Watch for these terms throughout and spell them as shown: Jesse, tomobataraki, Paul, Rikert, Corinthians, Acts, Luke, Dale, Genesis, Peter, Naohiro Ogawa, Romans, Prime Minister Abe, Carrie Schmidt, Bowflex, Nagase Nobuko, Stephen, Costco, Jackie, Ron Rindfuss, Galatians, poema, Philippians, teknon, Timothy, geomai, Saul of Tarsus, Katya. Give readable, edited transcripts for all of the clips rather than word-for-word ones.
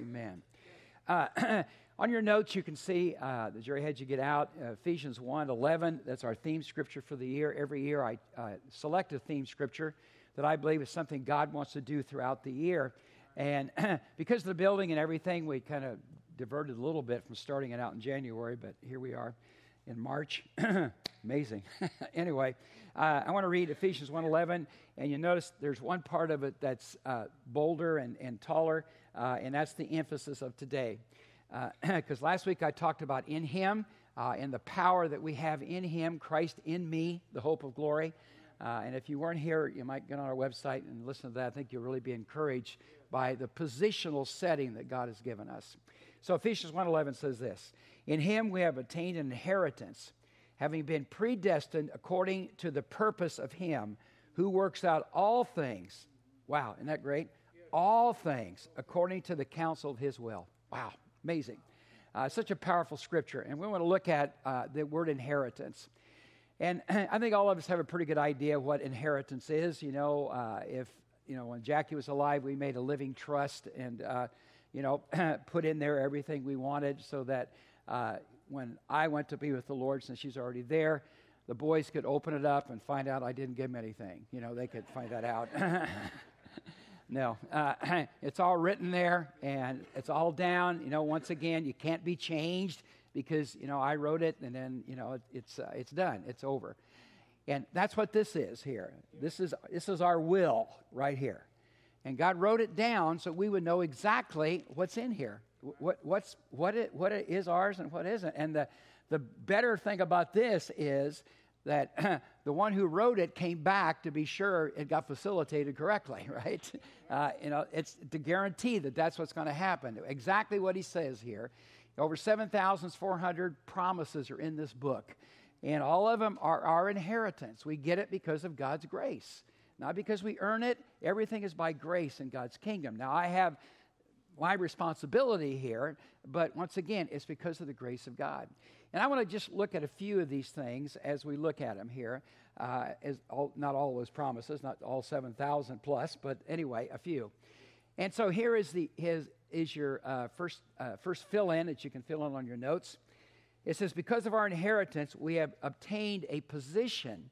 Amen. On your notes, you can see that Jerry had you get out Ephesians 1:11. That's our theme scripture for the year. Every year I select a theme scripture that I believe is something God wants to do throughout the year. And because of the building and everything, we kind of diverted a little bit from starting it out in January, but here we are in March. Amazing. Anyway, I want to read Ephesians 1:11, and you notice there's one part of it that's bolder and taller, and that's the emphasis of today. Because last week I talked about in Him and the power that we have in Him, Christ in me, the hope of glory. And if you weren't here, you might get on our website and listen to that. I think you'll really be encouraged by the positional setting that God has given us. So Ephesians 1:11 says this: in Him we have attained an inheritance, having been predestined according to the purpose of Him who works out all things. Wow, isn't that great? All things according to the counsel of His will. Wow, amazing. Such a powerful scripture. And we want to look at the word inheritance. And I think all of us have a pretty good idea of what inheritance is. You know, if, you know, when Jackie was alive, we made a living trust and, you know, put in there everything we wanted so that when I went to be with the Lord, since she's already there, the boys could open it up and find out I didn't give them anything. You know, they could find that out. No, it's all written there and it's all down. You know, once again, you can't be changed, because, you know, I wrote it, and then, you know, it's done. It's over. And that's what this is here. This is our will right here. And God wrote it down so we would know exactly what's in here, what it is ours and what isn't. And the better thing about this is that the one who wrote it came back to be sure it got facilitated correctly, right? You know, it's to guarantee that that's what's going to happen, exactly what He says here. Over 7,400 promises are in this book, and all of them are our inheritance. We get it because of God's grace, not because we earn it. Everything is by grace in God's kingdom. Now, I have my responsibility here, but once again, it's because of the grace of God. And I want to just look at a few of these things as we look at them here, not all those promises, not all 7,000 plus, but anyway, a few. And so here is your first fill-in that you can fill in on your notes. It says, because of our inheritance, we have obtained a position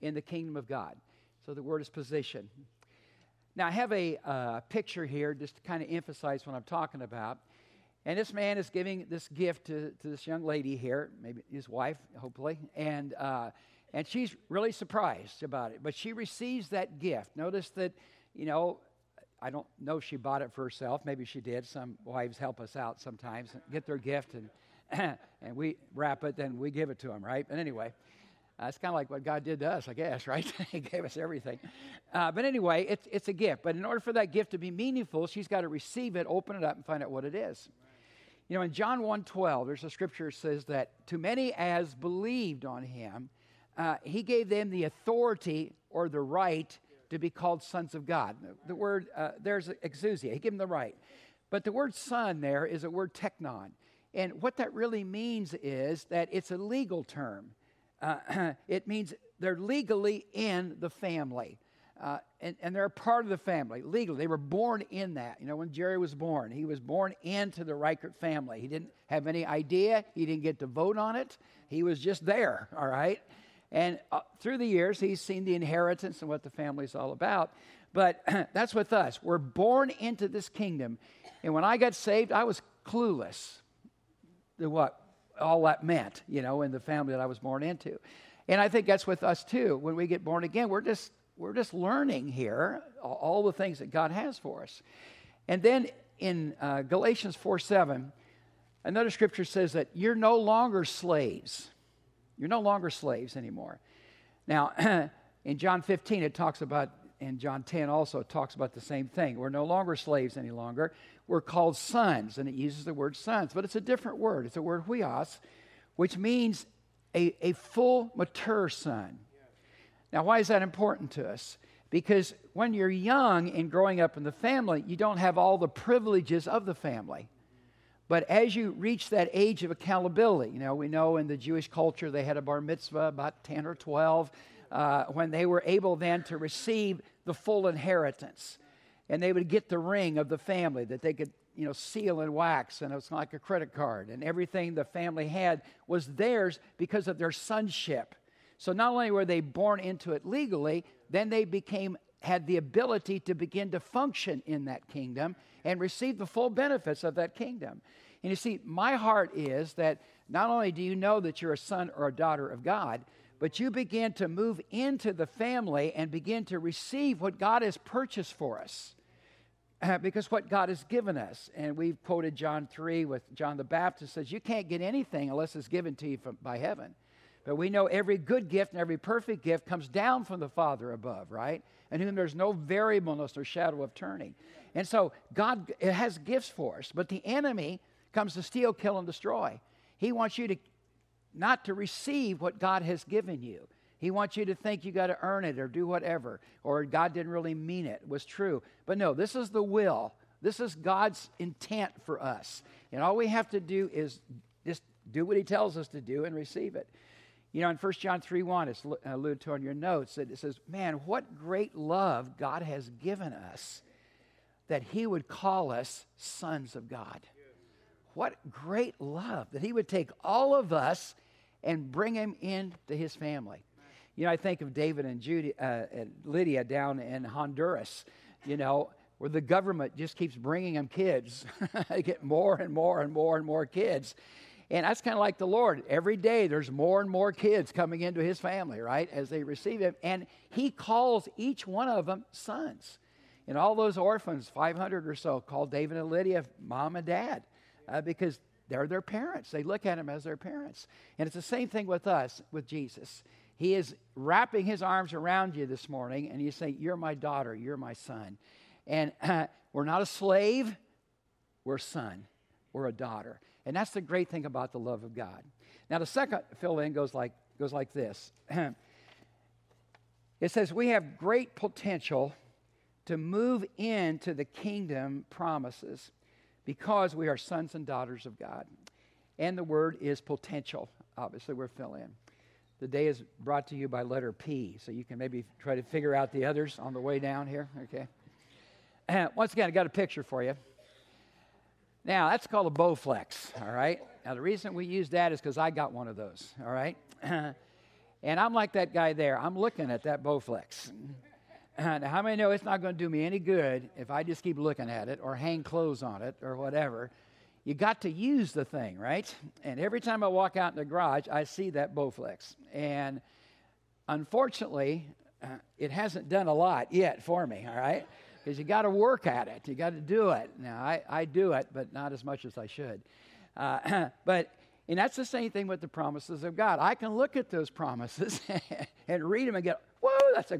in the kingdom of God. So the word is position. Now, I have a picture here just to kind of emphasize what I'm talking about. And this man is giving this gift to this young lady here, maybe his wife, hopefully. And she's really surprised about it. But she receives that gift. Notice that, you know, I don't know if she bought it for herself. Maybe she did. Some wives help us out sometimes and get their gift, and and we wrap it, then we give it to them, right? But anyway, it's kind of like what God did to us, I guess, right? He gave us everything. But anyway, it's a gift. But in order for that gift to be meaningful, she's got to receive it, open it up, and find out what it is. You know, in John 1:12, there's a scripture that says that to many as believed on Him, He gave them the authority or the right to be called sons of God. The word, there's exousia. He gave them the right. But the word son there is a word teknon. And what that really means is that it's a legal term. It means they're legally in the family. And they're a part of the family, legally. They were born in that. You know, when Jerry was born, he was born into the Rikert family. He didn't have any idea. He didn't get to vote on it. He was just there, all right? And through the years, he's seen the inheritance and what the family's all about. But that's with us. We're born into this kingdom. And when I got saved, I was clueless to what all that meant, you know, in the family that I was born into. And I think that's with us, too. When we get born again, we're just learning here all the things that God has for us. And then in Galatians 4:7, another scripture says that you're no longer slaves. You're no longer slaves anymore. Now, in John 15, it talks about, and John 10 also talks about the same thing. We're no longer slaves any longer. We're called sons, and it uses the word sons, but it's a different word. It's a word huios, which means a full, mature son. Now, why is that important to us? Because when you're young and growing up in the family, you don't have all the privileges of the family. But as you reach that age of accountability, you know, we know in the Jewish culture they had a bar mitzvah about 10 or 12 when they were able then to receive the full inheritance. And they would get the ring of the family that they could seal and wax, and it's like a credit card. And everything the family had was theirs because of their sonship. So not only were they born into it legally, then they had the ability to begin to function in that kingdom and receive the full benefits of that kingdom. And you see, my heart is that not only do you know that you're a son or a daughter of God, but you begin to move into the family and begin to receive what God has purchased for us. Because what God has given us, and we've quoted John 3 with John the Baptist, says you can't get anything unless it's given to you by heaven. But we know every good gift and every perfect gift comes down from the Father above, right? And whom there's no variableness or shadow of turning. And so God has gifts for us, but the enemy comes to steal, kill, and destroy. He wants you to not to receive what God has given you. He wants you to think you got to earn it or do whatever, or God didn't really mean it, was true. But no, this is the will. This is God's intent for us. And all we have to do is just do what he tells us to do and receive it. You know, in 1 John 3:1, it's alluded to on your notes, that it says, man, what great love God has given us that he would call us sons of God. What great love that he would take all of us and bring him into his family. You know, I think of David and Lydia down in Honduras, where the government just keeps bringing them kids. They get more and more and more and more kids. And that's kind of like the Lord. Every day there's more and more kids coming into his family, right, as they receive him. And he calls each one of them sons. And all those orphans, 500 or so, call David and Lydia mom and dad because they're their parents. They look at him as their parents. And it's the same thing with us, with Jesus. He is wrapping his arms around you this morning, and you say, you're my daughter, you're my son. And we're not a slave, we're a son, we're a daughter. And that's the great thing about the love of God. Now, the second fill-in goes like this. It says, we have great potential to move into the kingdom promises because we are sons and daughters of God. And the word is potential. Obviously, we're fill-in. The day is brought to you by letter P, so you can maybe try to figure out the others on the way down here, okay? Once again, I got a picture for you. Now, that's called a Bowflex, all right? Now, the reason we use that is because I got one of those, all right? And I'm like that guy there. I'm looking at that Bowflex. Now, how many know it's not going to do me any good if I just keep looking at it or hang clothes on it or whatever? You got to use the thing, right? And every time I walk out in the garage, I see that Bowflex. And unfortunately, it hasn't done a lot yet for me, all right? Because you got to work at it. You got to do it. Now, I do it, but not as much as I should. And that's the same thing with the promises of God. I can look at those promises and read them and get, whoa, that's a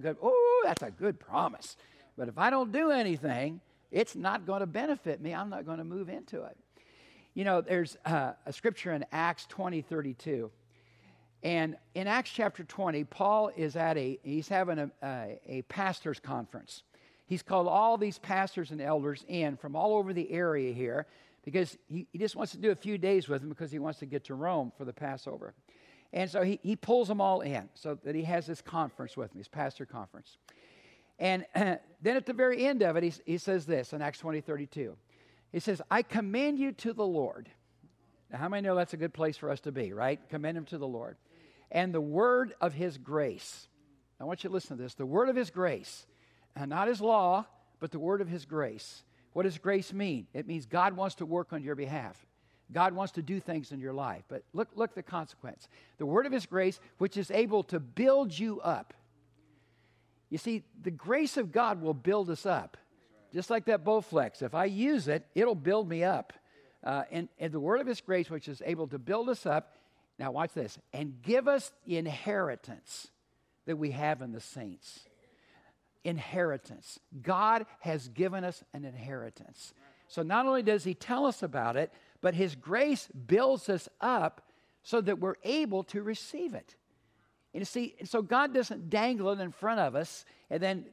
good promise. But if I don't do anything, it's not going to benefit me. I'm not going to move into it. You know, there's a scripture in Acts 20:32, and in Acts chapter 20, Paul is he's having a pastor's conference. He's called all these pastors and elders in from all over the area here because he just wants to do a few days with them because he wants to get to Rome for the Passover. And so he pulls them all in so that he has this conference with them, his pastor conference. And then at the very end of it, he says this in Acts 20:32. It says, I commend you to the Lord. Now, how many know that's a good place for us to be, right? Commend him to the Lord. And the word of his grace. I want you to listen to this. The word of his grace. Not his law, but the word of his grace. What does grace mean? It means God wants to work on your behalf. God wants to do things in your life. But look the consequence. The word of his grace, which is able to build you up. You see, the grace of God will build us up. Just like that Bowflex, if I use it, it'll build me up. And the word of his grace, which is able to build us up, now watch this, and give us the inheritance that we have in the saints. Inheritance. God has given us an inheritance. So not only does he tell us about it, but his grace builds us up so that we're able to receive it. And you see, so God doesn't dangle it in front of us and then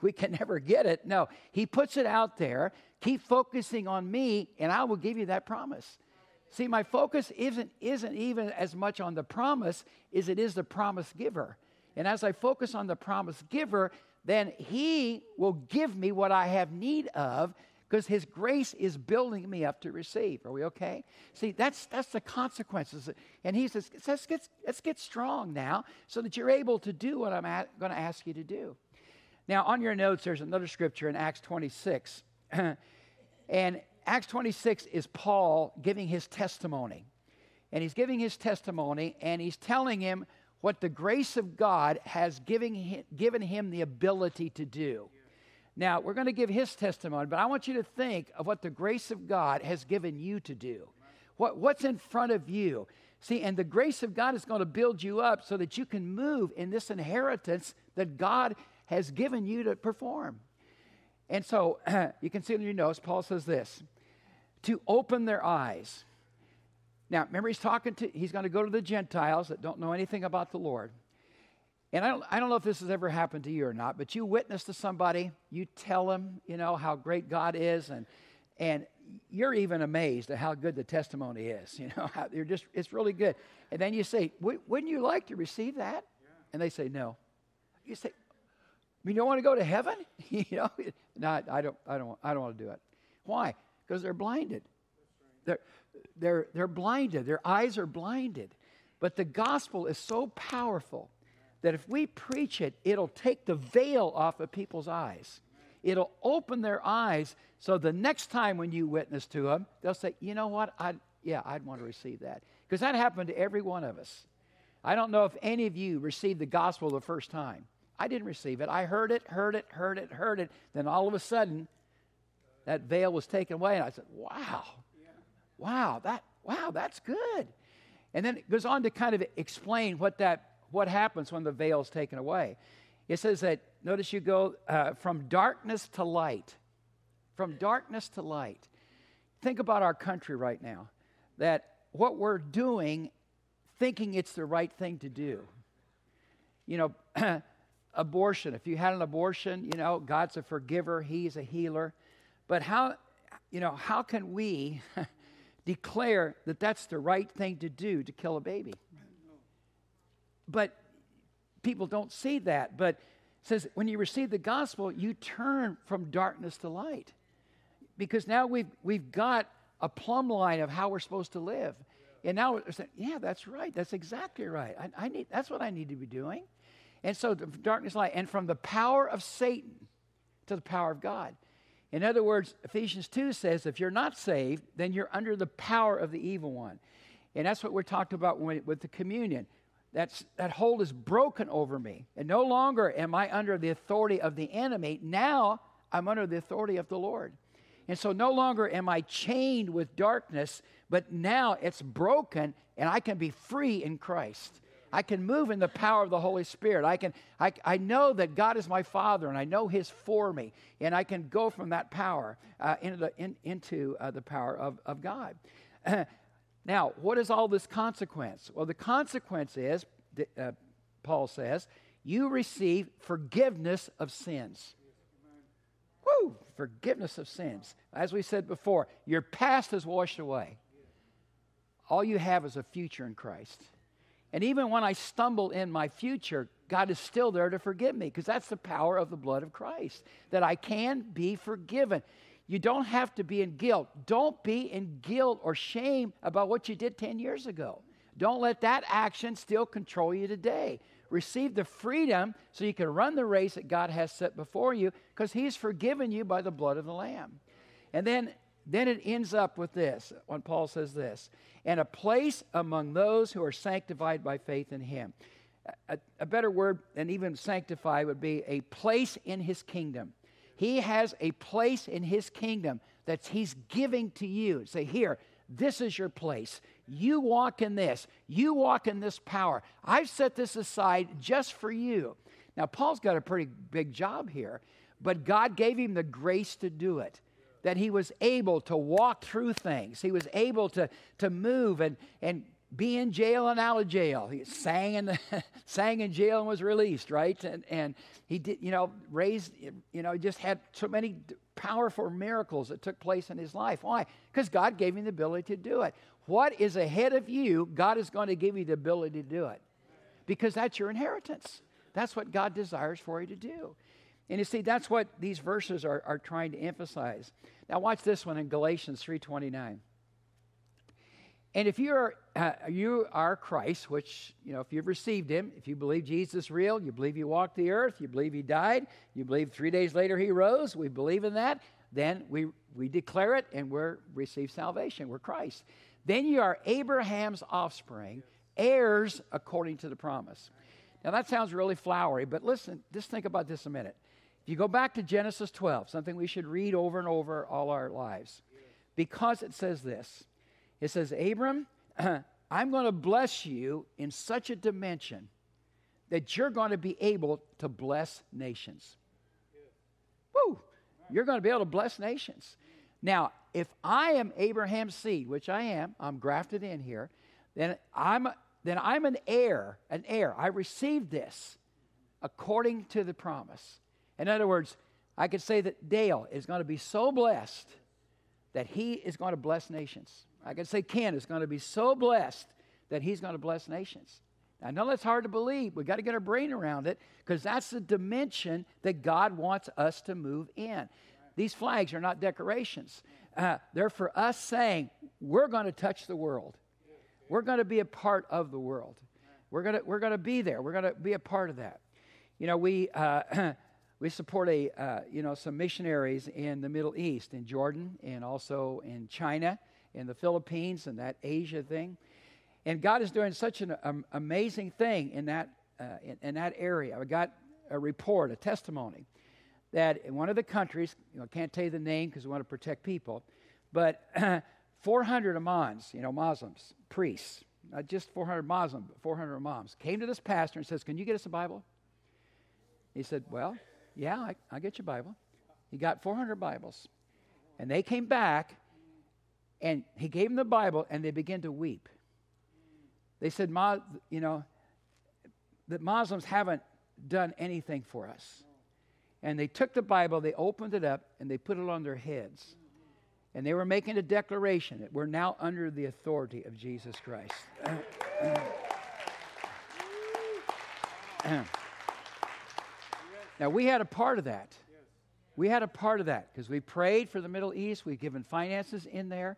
we can never get it. No, he puts it out there. Keep focusing on me, and I will give you that promise. See, my focus isn't even as much on the promise as it is the promise giver. And as I focus on the promise giver, then he will give me what I have need of because his grace is building me up to receive. Are we okay? See, that's the consequences. And he says, let's get strong now so that you're able to do what I'm going to ask you to do. Now, on your notes, there's another scripture in Acts 26. And Acts 26 is Paul giving his testimony. And he's giving his testimony, and he's telling him what the grace of God has given him the ability to do. Now, we're going to give his testimony, but I want you to think of what the grace of God has given you to do. What's in front of you? See, and the grace of God is going to build you up so that you can move in this inheritance that God has given you to perform. And so, you can see in your notes, Paul says this, to open their eyes. Now, remember, he's going to go to the Gentiles that don't know anything about the Lord. And I don't know if this has ever happened to you or not, but you witness to somebody, you tell them, you know, how great God is, and you're even amazed at how good the testimony is. You know, it's really good. And then you say, wouldn't you like to receive that? Yeah. And they say, no. You say, you don't want to go to heaven? You know, no, I don't want to do it. Why? Because they're blinded. That's right. They're blinded. Their eyes are blinded. But the gospel is so powerful that if we preach it, it'll take the veil off of people's eyes. It'll open their eyes so the next time when you witness to them, they'll say, you know what, I'd want to receive that. Because that happened to every one of us. I don't know if any of you received the gospel the first time. I didn't receive it. I heard it. Then all of a sudden, that veil was taken away. And I said, wow, that's good. And then it goes on to kind of explain what happens when the veil's taken away. It says that, notice you go from darkness to light. From darkness to light. Think about our country right now, that what we're doing, thinking it's the right thing to do. You know, abortion. If you had an abortion, you know, God's a forgiver. He's a healer. But how can we declare that that's the right thing to do, to kill a baby? But people don't see that. But it says when you receive the gospel, you turn from darkness to light. Because now we've got a plumb line of how we're supposed to live. And now we're saying, yeah, that's right. That's exactly right. That's what I need to be doing. And so darkness to light. And from the power of Satan to the power of God. In other words, Ephesians 2 says if you're not saved, then you're under the power of the evil one. And that's what we're talking about with the communion. That hold is broken over me. And no longer am I under the authority of the enemy. Now I'm under the authority of the Lord. And so no longer am I chained with darkness, but now it's broken and I can be free in Christ. I can move in the power of the Holy Spirit. I know that God is my Father and I know His for me. And I can go from that power into the power of God. Now, what is all this consequence? Well, the consequence is, Paul says, you receive forgiveness of sins. Woo! Forgiveness of sins. As we said before, your past is washed away. All you have is a future in Christ. And even when I stumble in my future, God is still there to forgive me because that's the power of the blood of Christ, that I can be forgiven. You don't have to be in guilt. Don't be in guilt or shame about what you did 10 years ago. Don't let that action still control you today. Receive the freedom so you can run the race that God has set before you because He's forgiven you by the blood of the Lamb. And then it ends up with this, when Paul says this, and a place among those who are sanctified by faith in Him. A better word than even sanctify would be a place in His kingdom. He has a place in His kingdom that He's giving to you. Say, here, this is your place. You walk in this. You walk in this power. I've set this aside just for you. Now, Paul's got a pretty big job here, but God gave him the grace to do it, that he was able to walk through things. He was able to move and be in jail and out of jail. He sang in jail and was released, right? And he did, you know, raised, you know, just had so many powerful miracles that took place in his life. Why? Because God gave him the ability to do it. What is ahead of you, God is going to give you the ability to do it because that's your inheritance. That's what God desires for you to do. And you see, that's what these verses are trying to emphasize. Now watch this one in Galatians 3:29. And if you are Christ, which, you know, if you've received him, if you believe Jesus is real, you believe he walked the earth, you believe he died, you believe 3 days later he rose, we believe in that, then we declare it and we receive salvation. We're Christ. Then you are Abraham's offspring, heirs according to the promise. Now that sounds really flowery, but listen, just think about this a minute. If you go back to Genesis 12, something we should read over and over all our lives, because it says this. It says, Abram, I'm going to bless you in such a dimension that you're going to be able to bless nations. Woo! You're going to be able to bless nations. Now, if I am Abraham's seed, which I am, I'm grafted in here, then I'm an heir. I received this according to the promise. In other words, I could say that Dale is going to be so blessed that he is going to bless nations. I can say Ken is going to be so blessed that he's going to bless nations. I know that's hard to believe. We've got to get our brain around it because that's the dimension that God wants us to move in. These flags are not decorations. They're for us saying, we're going to touch the world. We're going to be a part of the world. We're going to be there. We're going to be a part of that. You know, we support some missionaries in the Middle East, in Jordan, and also in China, in the Philippines, and that Asia thing. And God is doing such an amazing thing in that area. I got a testimony, that in one of the countries, I can't tell you the name because we want to protect people, but 400 imams, Muslims, priests, not just 400 Muslims, but 400 imams, came to this pastor and says, can you get us a Bible? He said, well, yeah, I'll get you a Bible. He got 400 Bibles. And they came back, and he gave them the Bible, and they began to weep. They said, the Muslims haven't done anything for us. And they took the Bible, they opened it up, and they put it on their heads. And they were making a declaration that we're now under the authority of Jesus Christ. Now, we had a part of that. We had a part of that because we prayed for the Middle East. We've given finances in there.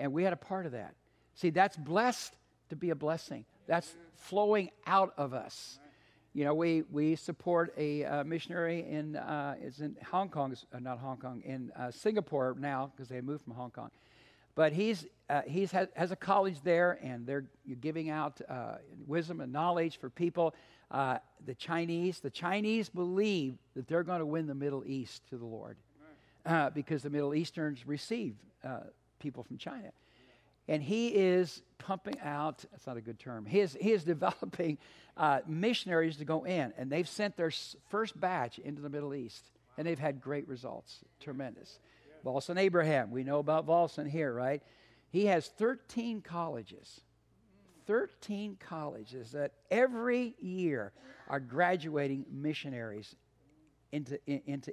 And we had a part of that. See, that's blessed to be a blessing. That's flowing out of us. You know, we support a missionary in Singapore now because they moved from Hong Kong. But he has a college there, and they're giving out wisdom and knowledge for people. The Chinese believe that they're going to win the Middle East to the Lord because the Middle Easterns receive people from China. And he is pumping out, that's not a good term, he is developing missionaries to go in. And they've sent their first batch into the Middle East. Wow. And they've had great results, tremendous. Yeah. Valson Abraham, we know about Valson here, right? He has 13 colleges that every year are graduating missionaries into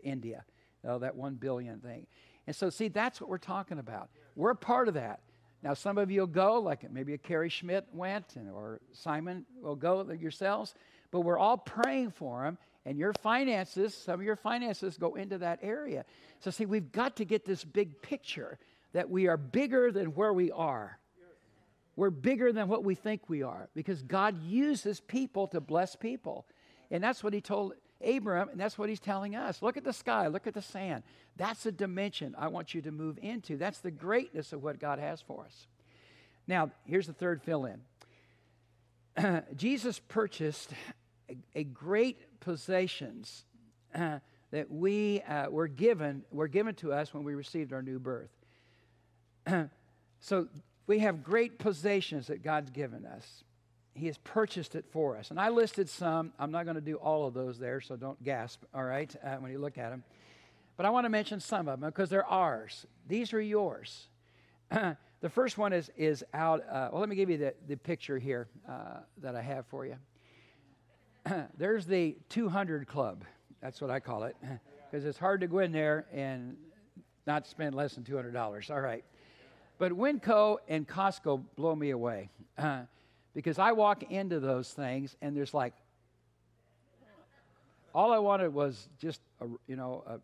India, that 1 billion thing. And so, see, that's what we're talking about. We're a part of that. Now, some of you will go, like maybe a Carrie Schmidt went, or Simon will go yourselves, but we're all praying for them, and some of your finances go into that area. So, see, we've got to get this big picture that we are bigger than where we are. We're bigger than what we think we are, because God uses people to bless people. And that's what he told Abram, and that's what he's telling us. Look at the sky, look at the sand. That's the dimension I want you to move into. That's the greatness of what God has for us. Now, here's the third fill-in. Jesus purchased a great possessions that we were given to us when we received our new birth. So we have great possessions that God's given us. He has purchased it for us. And I listed some. I'm not going to do all of those there, so don't gasp, all right, when you look at them. But I want to mention some of them because they're ours. These are yours. The first one is out. Let me give you the picture here that I have for you. There's the 200 Club. That's what I call it because it's hard to go in there and not spend less than $200. All right. But Winco and Costco blow me away. Because I walk into those things, and there's like All I wanted was just a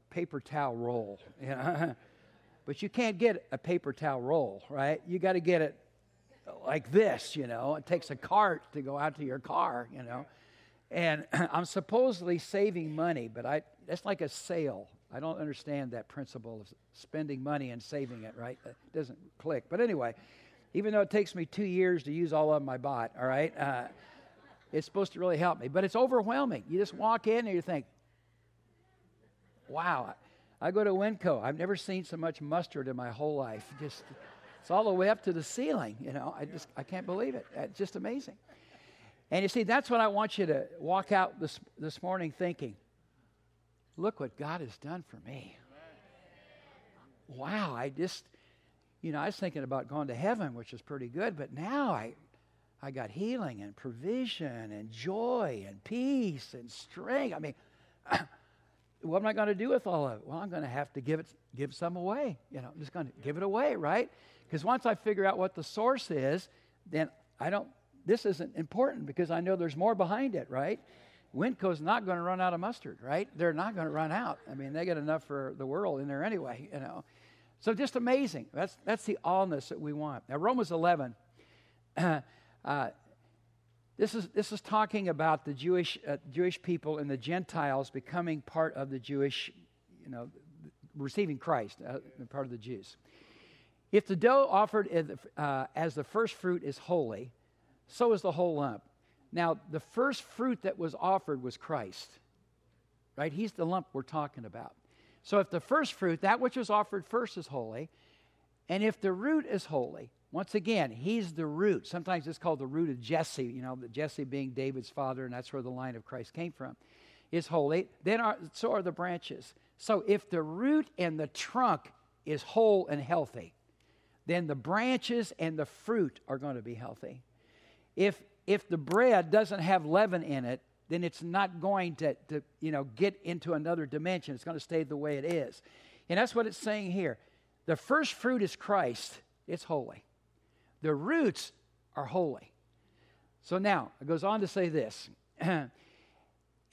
paper towel roll. You know? But you can't get a paper towel roll, right? You got to get it like this, you know. It takes a cart to go out to your car, you know. And I'm supposedly saving money, but that's like a sale. I don't understand that principle of spending money and saving it, right? It doesn't click. But anyway, even though it takes me 2 years to use all of my bot, all right, it's supposed to really help me. But it's overwhelming. You just walk in and you think, wow. I go to Winco. I've never seen so much mustard in my whole life. Just, it's all the way up to the ceiling, you know. I can't believe it. It's just amazing. And you see, that's what I want you to walk out this morning thinking. Look what God has done for me. Wow, I was thinking about going to heaven, which is pretty good, but now I got healing and provision and joy and peace and strength. I mean, what am I going to do with all of it? Well, I'm going to have to give some away. You know, I'm just going to give it away, right? Because once I figure out what the source is, then this isn't important because I know there's more behind it, right? Winco's not going to run out of mustard, right? They're not going to run out. I mean, they got enough for the world in there anyway, you know. So just amazing. That's the allness that we want. Now, Romans 11, this is talking about the Jewish people and the Gentiles becoming part of the Jewish, you know, receiving Christ, part of the Jews. If the dough offered as the first fruit is holy, so is the whole lump. Now, the first fruit that was offered was Christ, right? He's the lump we're talking about. So if the first fruit, that which was offered first, is holy, and if the root is holy, once again, he's the root. Sometimes it's called the root of Jesse, you know, Jesse being David's father, and that's where the line of Christ came from, is holy. So are the branches. So if the root and the trunk is whole and healthy, then the branches and the fruit are going to be healthy. If the bread doesn't have leaven in it, then it's not going to get into another dimension. It's going to stay the way it is. And that's what it's saying here. The first fruit is Christ. It's holy. The roots are holy. So now, it goes on to say this. And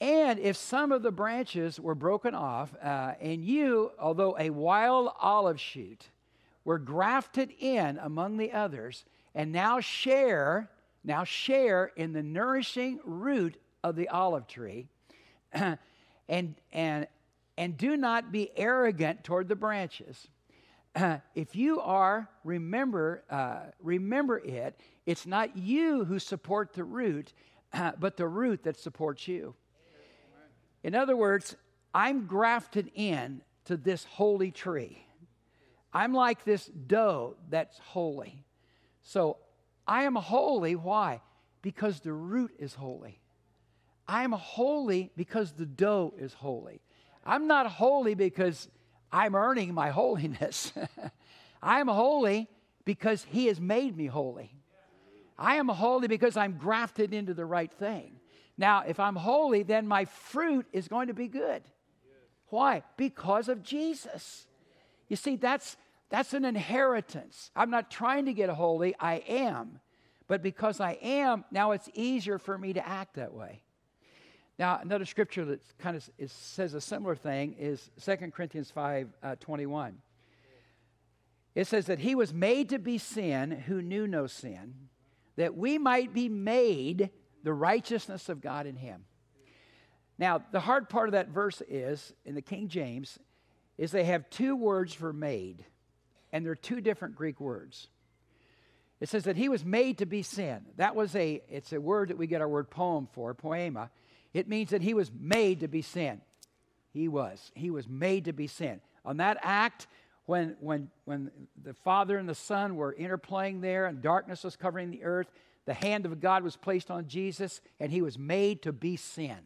if some of the branches were broken off, and you, although a wild olive shoot, were grafted in among the others, and now share in the nourishing root of the olive tree, and do not be arrogant toward the branches. If you are, remember it. It's not you who support the root, but the root that supports you. In other words, I'm grafted in to this holy tree. I'm like this dough that's holy. So I am holy. Why? Because the root is holy. I am holy because the dough is holy. I'm not holy because I'm earning my holiness. I am holy because He has made me holy. I am holy because I'm grafted into the right thing. Now, if I'm holy, then my fruit is going to be good. Why? Because of Jesus. You see, that's an inheritance. I'm not trying to get holy. I am. But because I am, now it's easier for me to act that way. Now, another scripture that kind of says a similar thing is 2 Corinthians 5:21. It says that He was made to be sin who knew no sin, that we might be made the righteousness of God in Him. Now, the hard part of that verse is, in the King James, is they have two words for made. And they're two different Greek words. It says that He was made to be sin. It's a word that we get our word poem for, poema. It means that He was made to be sin. He was made to be sin. On that act, when the Father and the Son were interplaying there and darkness was covering the earth, the hand of God was placed on Jesus and He was made to be sin.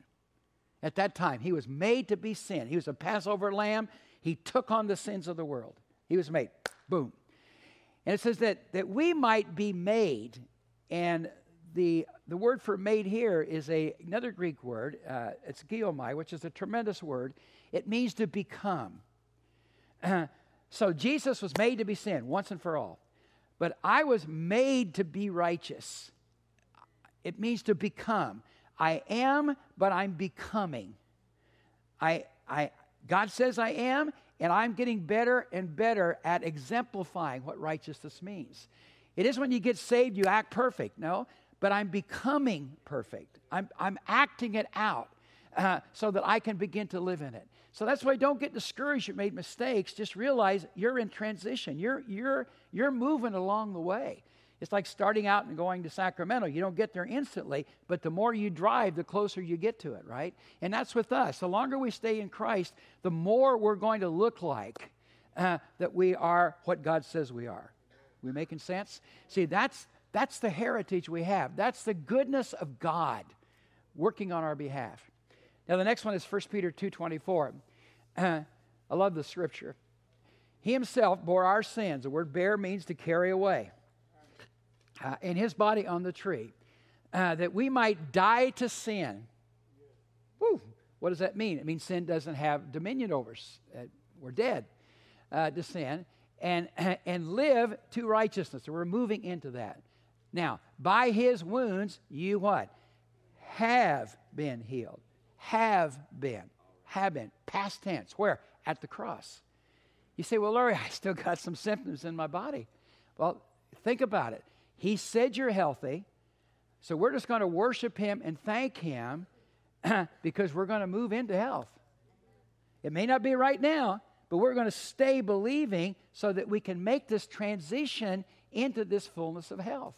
At that time, He was made to be sin. He was a Passover lamb. He took on the sins of the world. He was made. Boom. And it says that we might be made. And the word for made here is another Greek word. It's geomai, which is a tremendous word. It means to become. So Jesus was made to be sin once and for all. But I was made to be righteous. It means to become. I am, but I'm becoming. God says I am, and I'm getting better and better at exemplifying what righteousness means. It is when you get saved, you act perfect. No, but I'm becoming perfect. I'm acting it out so that I can begin to live in it. So that's why don't get discouraged. You made mistakes. Just realize you're in transition. You're moving along the way. It's like starting out and going to Sacramento. You don't get there instantly, but the more you drive, the closer you get to it, right? And that's with us. The longer we stay in Christ, the more we're going to look like that we are what God says we are. We making sense? See, that's the heritage we have. That's the goodness of God working on our behalf. Now, the next one is 1 Peter 2:24. I love the scripture. He himself bore our sins. The word bear means to carry away. In his body on the tree, that we might die to sin. Woo. What does that mean? It means sin doesn't have dominion over us. We're dead to sin and live to righteousness. So we're moving into that. Now, by his wounds, you what? Have been healed. Have been. Past tense. Where? At the cross. You say, well, Larry, I still got some symptoms in my body. Well, think about it. He said you're healthy, so we're just going to worship him and thank him because we're going to move into health. It may not be right now, but we're going to stay believing so that we can make this transition into this fullness of health.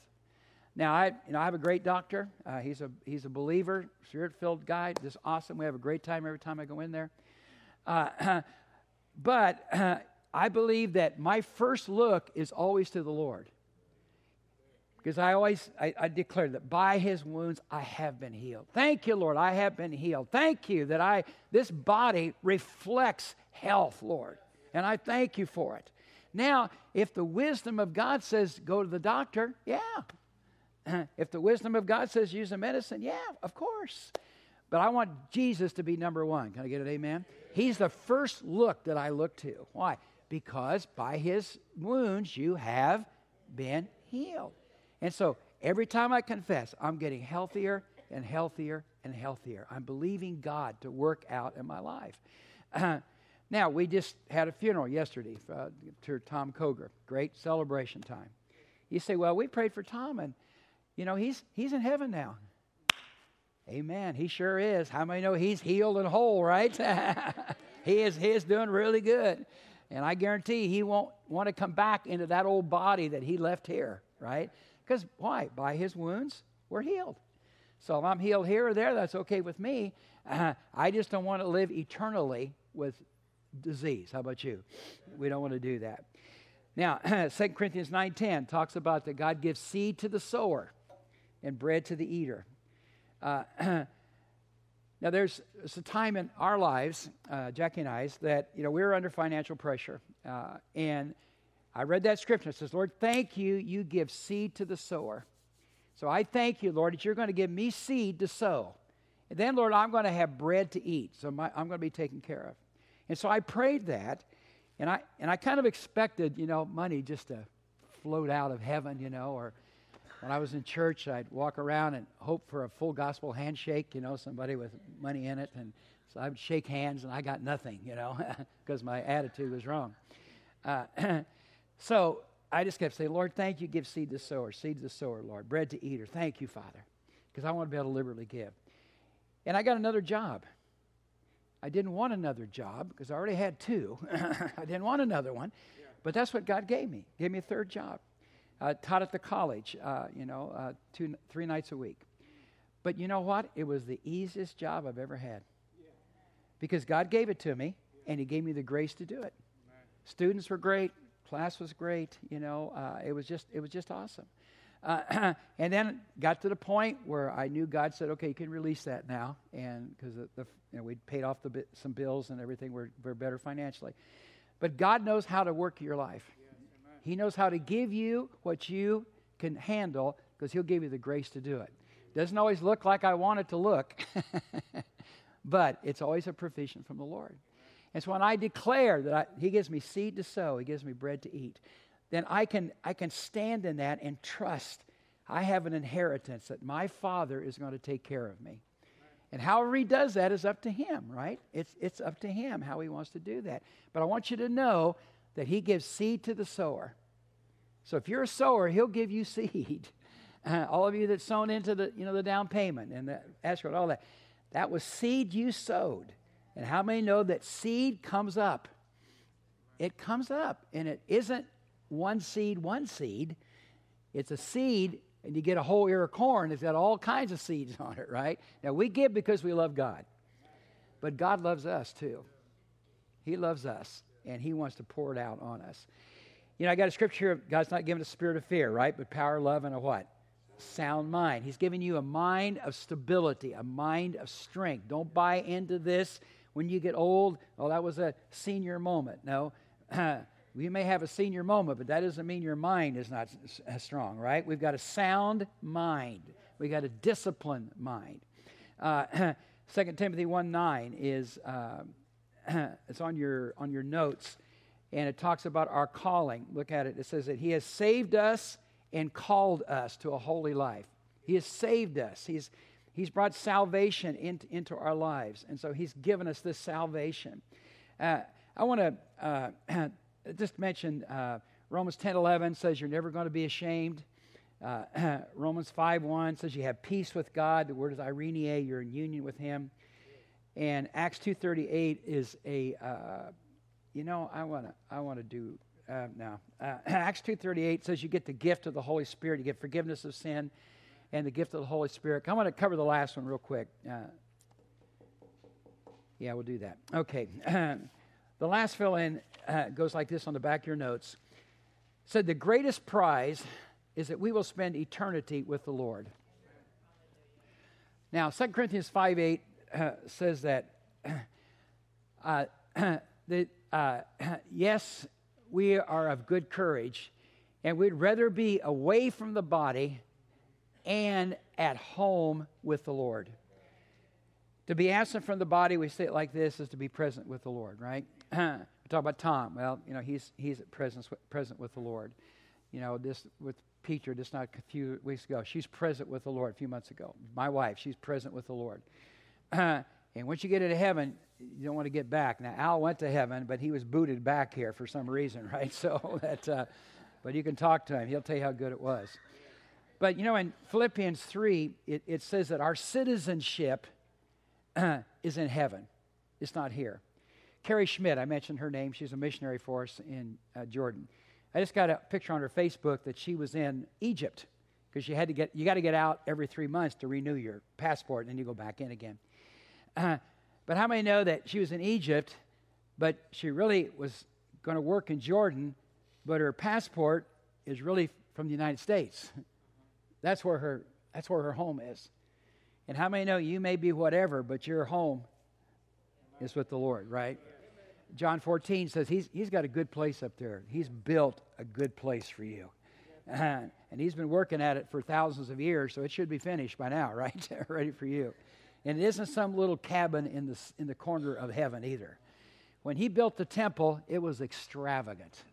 Now, I have a great doctor. He's a believer, spirit-filled guy, just awesome. We have a great time every time I go in there. But I believe that my first look is always to the Lord. Because I declare that by his wounds I have been healed. Thank you, Lord, I have been healed. Thank you that this body reflects health, Lord. And I thank you for it. Now, if the wisdom of God says go to the doctor, yeah. If the wisdom of God says use the medicine, yeah, of course. But I want Jesus to be number one. Can I get an amen? He's the first look that I look to. Why? Because by his wounds you have been healed. And so every time I confess, I'm getting healthier and healthier and healthier. I'm believing God to work out in my life. Now, we just had a funeral yesterday to Tom Koger. Great celebration time. You say, well, we prayed for Tom, and, you know, he's in heaven now. Amen. He sure is. How many know he's healed and whole, right? He is doing really good. And I guarantee he won't want to come back into that old body that he left here, right? Because why? By his wounds, we're healed. So if I'm healed here or there, that's okay with me. I just don't want to live eternally with disease. How about you? We don't want to do that. Now, 2 Corinthians 9:10 talks about that God gives seed to the sower and bread to the eater. Now, there's a time in our lives, Jackie and I's, that we were under financial pressure. And I read that scripture. It says, Lord, thank you. You give seed to the sower. So I thank you, Lord, that you're going to give me seed to sow. And then, Lord, I'm going to have bread to eat. So I'm going to be taken care of. And so I prayed that. And I kind of expected, money just to float out of heaven, Or when I was in church, I'd walk around and hope for a full gospel handshake, somebody with money in it. And so I would shake hands, and I got nothing, because my attitude was wrong. So I just kept saying, Lord, thank you, give seed to the sower, Lord, bread to eater. Thank you, Father, because I want to be able to liberally give. And I got another job. I didn't want another job because I already had two. I didn't want another one, but that's what God gave me. Gave me a third job. Taught at the college, 2-3 nights a week. But you know what? It was the easiest job I've ever had because God gave it to me, and he gave me the grace to do it. Amen. Students were great. Class was great, it was just awesome. And then got to the point where I knew God said, okay, you can release that now. And because we'd paid off some bills and everything, we're better financially. But God knows how to work your life. Yes, he knows how to give you what you can handle because he'll give you the grace to do it. Doesn't always look like I want it to look, but it's always a provision from the Lord. And so when I declare that he gives me seed to sow, he gives me bread to eat, then I can stand in that and trust I have an inheritance that my Father is going to take care of me. And however he does that is up to him, right? It's up to him how he wants to do that. But I want you to know that he gives seed to the sower. So if you're a sower, he'll give you seed. All of you that sown into the down payment and the escrow and all that, that was seed you sowed. And how many know that seed comes up? It comes up, and it isn't one seed. It's a seed, and you get a whole ear of corn. It's got all kinds of seeds on it, right? Now, we give because we love God. But God loves us, too. He loves us, and he wants to pour it out on us. You know, I got a scripture of God's not given a spirit of fear, right? But power, love, and a what? Sound mind. He's giving you a mind of stability, a mind of strength. Don't buy into this when you get old. Oh, that was a senior moment. No. We may have a senior moment, but that doesn't mean your mind is not strong, right? We've got a sound mind. We've got a disciplined mind. 2 Timothy 1:9 is it's on your notes, and it talks about our calling. Look at it. It says that he has saved us and called us to a holy life. He has saved us. He's brought salvation into our lives, and so he's given us this salvation. I want to... just mentioned Romans 10:11 says you're never going to be ashamed. Romans 5:1 says you have peace with God. The word is irene, you're in union with him. And Acts 2:38 is a, Acts 2:38 says you get the gift of the Holy Spirit. You get forgiveness of sin and the gift of the Holy Spirit. I want to cover the last one real quick. Yeah, we'll do that. Okay. The last fill-in goes like this on the back of your notes. It said, the greatest prize is that we will spend eternity with the Lord. Now, 2 Corinthians 5:8 says that, yes, we are of good courage, and we'd rather be away from the body and at home with the Lord. To be absent from the body, we say it like this, is to be present with the Lord, right? We talk about Tom. Well, you know, he's at present with the Lord. You know, this with Peter just not a few weeks ago. She's present with the Lord a few months ago. My wife, she's present with the Lord. And once you get into heaven, you don't want to get back. Now, Al went to heaven, but he was booted back here for some reason, right? So that, but you can talk to him. He'll tell you how good it was. But, you know, in Philippians 3, it says that our citizenship is in heaven. It's not here. Carrie Schmidt, I mentioned her name. She's a missionary for us in Jordan. I just got a picture on her Facebook that she was in Egypt because you got to get out every 3 months to renew your passport, and then you go back in again. But how many know that she was in Egypt, but she really was going to work in Jordan, but her passport is really from the United States. That's where her home is. And how many know you may be whatever, but your home is with the Lord, right? John 14 says he's got a good place up there. He's built a good place for you. And he's been working at it for thousands of years, so it should be finished by now, right? Ready for you. And it isn't some little cabin in the corner of heaven either. When he built the temple, it was extravagant.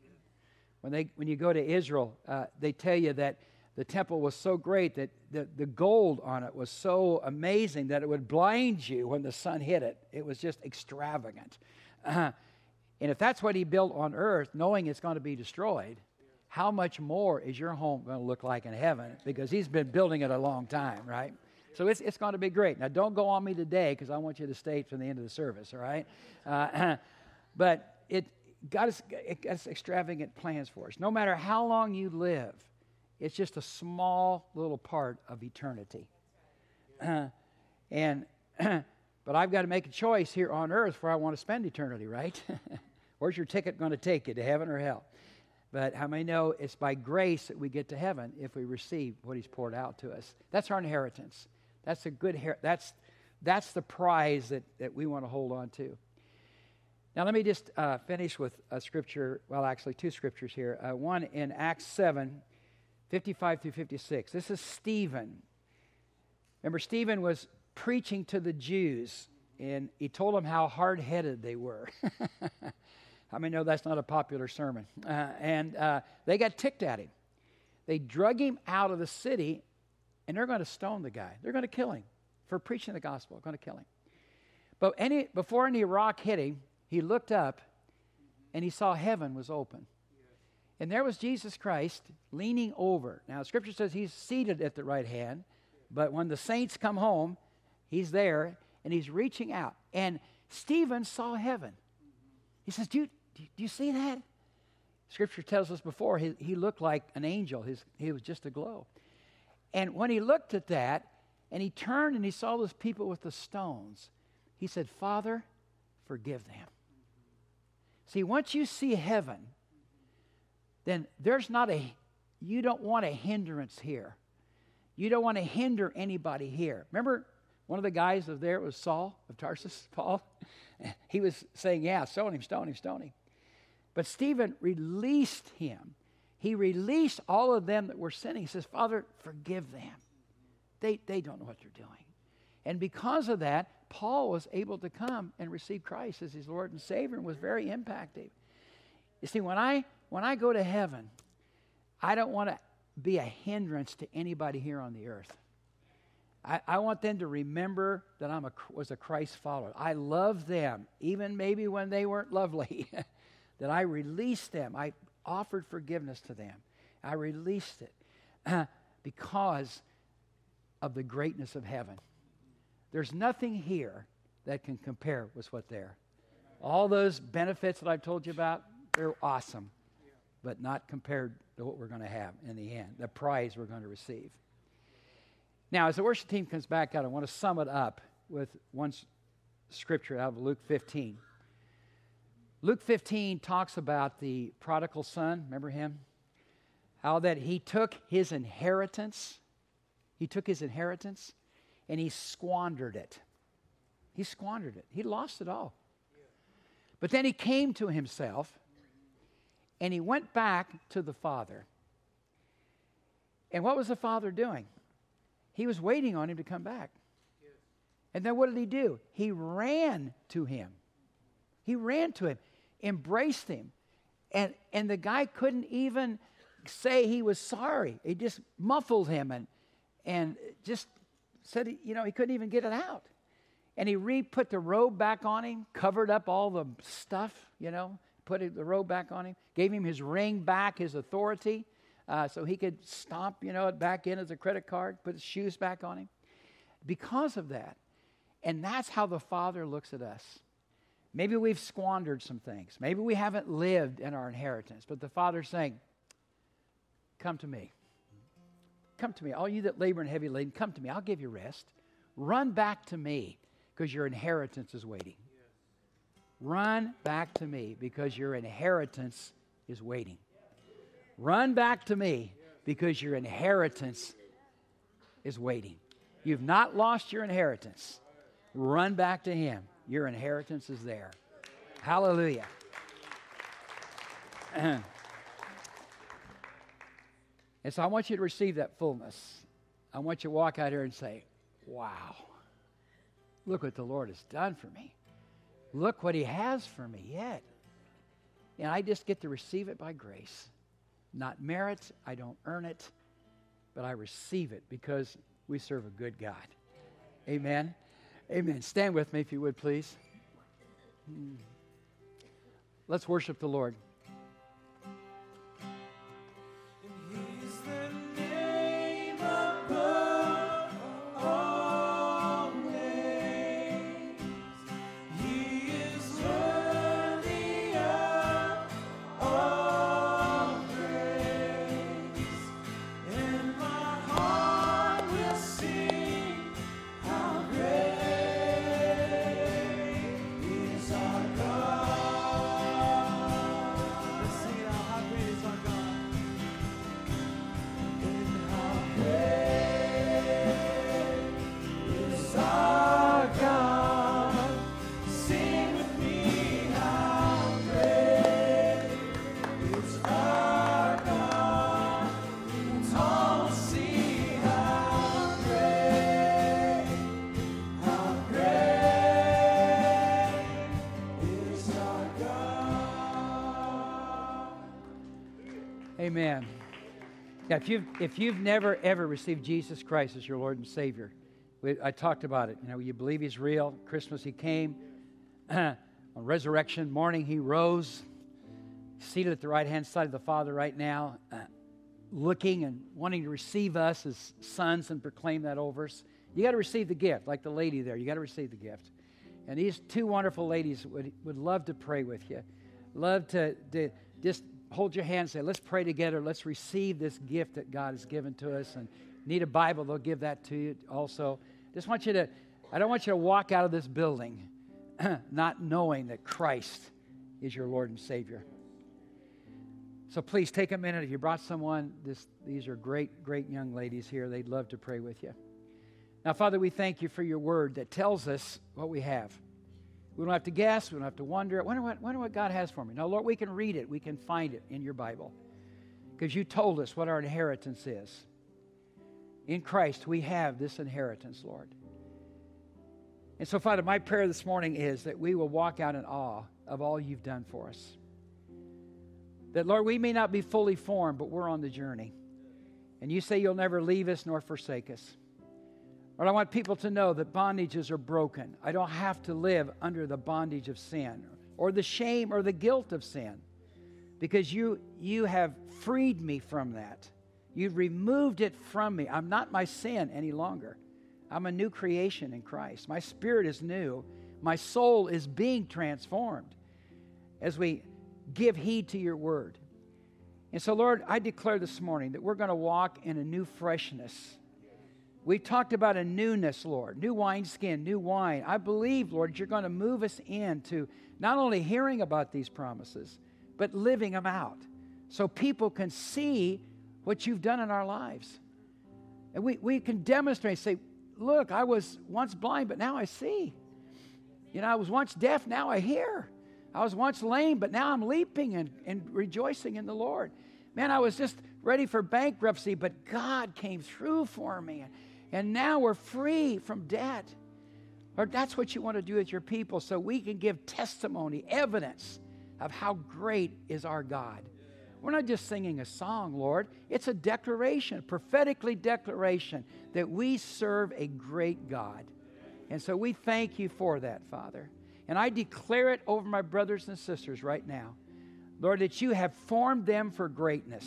When you go to Israel, they tell you that the temple was so great that the gold on it was so amazing that it would blind you when the sun hit it. It was just extravagant. And if that's what he built on earth, knowing it's going to be destroyed, how much more is your home going to look like in heaven? Because he's been building it a long time, right? So it's going to be great. Now, don't go on me today because I want you to stay to the end of the service, all right? But God has extravagant plans for us. No matter how long you live, it's just a small little part of eternity. But I've got to make a choice here on earth where I want to spend eternity, right? Where's your ticket going to take you, to heaven or hell? But how many know it's by grace that we get to heaven if we receive what he's poured out to us? That's our inheritance. That's a good that's the prize that we want to hold on to. Now let me just finish with a scripture, well actually two scriptures here. One in Acts 7. 55 through 56. This is Stephen. Remember, Stephen was preaching to the Jews, and he told them how hard-headed they were. How many know that's not a popular sermon? And they got ticked at him. They drug him out of the city, and they're going to stone the guy. They're going to kill him for preaching the gospel. Going to kill him. But before any rock hit him, he looked up and he saw heaven was open. And there was Jesus Christ leaning over. Now, Scripture says he's seated at the right hand, but when the saints come home, he's there and he's reaching out. And Stephen saw heaven. He says, do you see that? Scripture tells us before he looked like an angel. He was just aglow. And when he looked at that, and he turned and he saw those people with the stones, he said, Father, forgive them. See, once you see heaven, then there's not you don't want a hindrance here. You don't want to hinder anybody here. Remember one of the guys of there was Saul of Tarsus, Paul? He was saying, yeah, stone him, stone him, stone him. But Stephen released him. He released all of them that were sinning. He says, Father, forgive them. They don't know what they're doing. And because of that, Paul was able to come and receive Christ as his Lord and Savior and was very impacted. You see, when I go to heaven, I don't want to be a hindrance to anybody here on the earth. I want them to remember that I was a Christ follower. I love them, even maybe when they weren't lovely, that I released them. I offered forgiveness to them. I released it because of the greatness of heaven. There's nothing here that can compare with what's there. All those benefits that I've told you about, they're awesome, but not compared to what we're going to have in the end, the prize we're going to receive. Now, as the worship team comes back out, I want to sum it up with one scripture out of Luke 15. Luke 15 talks about the prodigal son, remember him? How that he took his inheritance, and he squandered it. He squandered it. He lost it all. But then he came to himself, and he went back to the father. And what was the father doing? He was waiting on him to come back. Yes. And then what did he do? He ran to him. He ran to him, embraced him. And the guy couldn't even say he was sorry. He just muffled him and just said, he couldn't even get it out. And he re-put the robe back on him, covered up all the stuff, put the robe back on him, gave him his ring back, his authority, so he could stomp, it back in as a credit card, put his shoes back on him. Because of that, and that's how the Father looks at us. Maybe we've squandered some things. Maybe we haven't lived in our inheritance, but the Father's saying, come to me. Come to me. All you that labor and heavy laden, come to me. I'll give you rest. Run back to me because your inheritance is waiting. Run back to me because your inheritance is waiting. Run back to me because your inheritance is waiting. You've not lost your inheritance. Run back to him. Your inheritance is there. Hallelujah. And so I want you to receive that fullness. I want you to walk out here and say, wow, look what the Lord has done for me. Look what he has for me yet. And I just get to receive it by grace. Not merit, I don't earn it, but I receive it because we serve a good God. Amen. Amen. Stand with me if you would, please. Let's worship the Lord. Amen. Yeah, if you've never, ever received Jesus Christ as your Lord and Savior, I talked about it. You know, you believe he's real. Christmas he came. On resurrection morning he rose, seated at the right-hand side of the Father right now, looking and wanting to receive us as sons and proclaim that over us. You got to receive the gift, like the lady there. You got to receive the gift. And these two wonderful ladies would love to pray with you, love to just hold your hand and say, let's pray together. Let's receive this gift that God has given to us. And need a Bible, they'll give that to you also. Just want you to, I don't want you to walk out of this building not knowing that Christ is your Lord and Savior. So please take a minute. If you brought someone, these are great, great young ladies here. They'd love to pray with you. Now, Father, we thank you for your word that tells us what we have. We don't have to guess. We don't have to wonder. I wonder what God has for me. Now, Lord, we can read it. We can find it in your Bible because you told us what our inheritance is. In Christ, we have this inheritance, Lord. And so, Father, my prayer this morning is that we will walk out in awe of all you've done for us. That, Lord, we may not be fully formed, but we're on the journey. And you say you'll never leave us nor forsake us. Lord, I want people to know that bondages are broken. I don't have to live under the bondage of sin or the shame or the guilt of sin because you have freed me from that. You've removed it from me. I'm not my sin any longer. I'm a new creation in Christ. My spirit is new. My soul is being transformed as we give heed to your word. And so, Lord, I declare this morning that we're going to walk in a new freshness. We've talked about a newness, Lord, new wineskin, new wine. I believe, Lord, you're going to move us into not only hearing about these promises, but living them out so people can see what you've done in our lives. And we can demonstrate, say, look, I was once blind, but now I see. You know, I was once deaf, now I hear. I was once lame, but now I'm leaping and rejoicing in the Lord. Man, I was just ready for bankruptcy, but God came through for me. And now we're free from debt. Lord, that's what you want to do with your people so we can give testimony, evidence of how great is our God. We're not just singing a song, Lord. It's a declaration, a prophetically declaration that we serve a great God. And so we thank you for that, Father. And I declare it over my brothers and sisters right now, Lord, that you have formed them for greatness.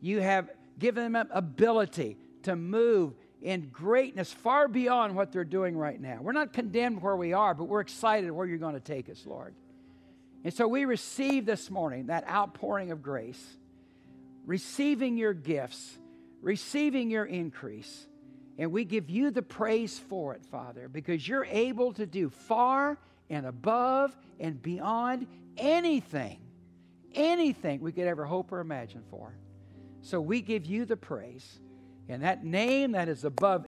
You have given them ability to move in greatness far beyond what they're doing right now. We're not condemned where we are, but we're excited where you're going to take us, Lord. And so we receive this morning that outpouring of grace, receiving your gifts, receiving your increase. And we give you the praise for it, Father, because you're able to do far and above and beyond anything we could ever hope or imagine for. So we give you the praise. And that name that is above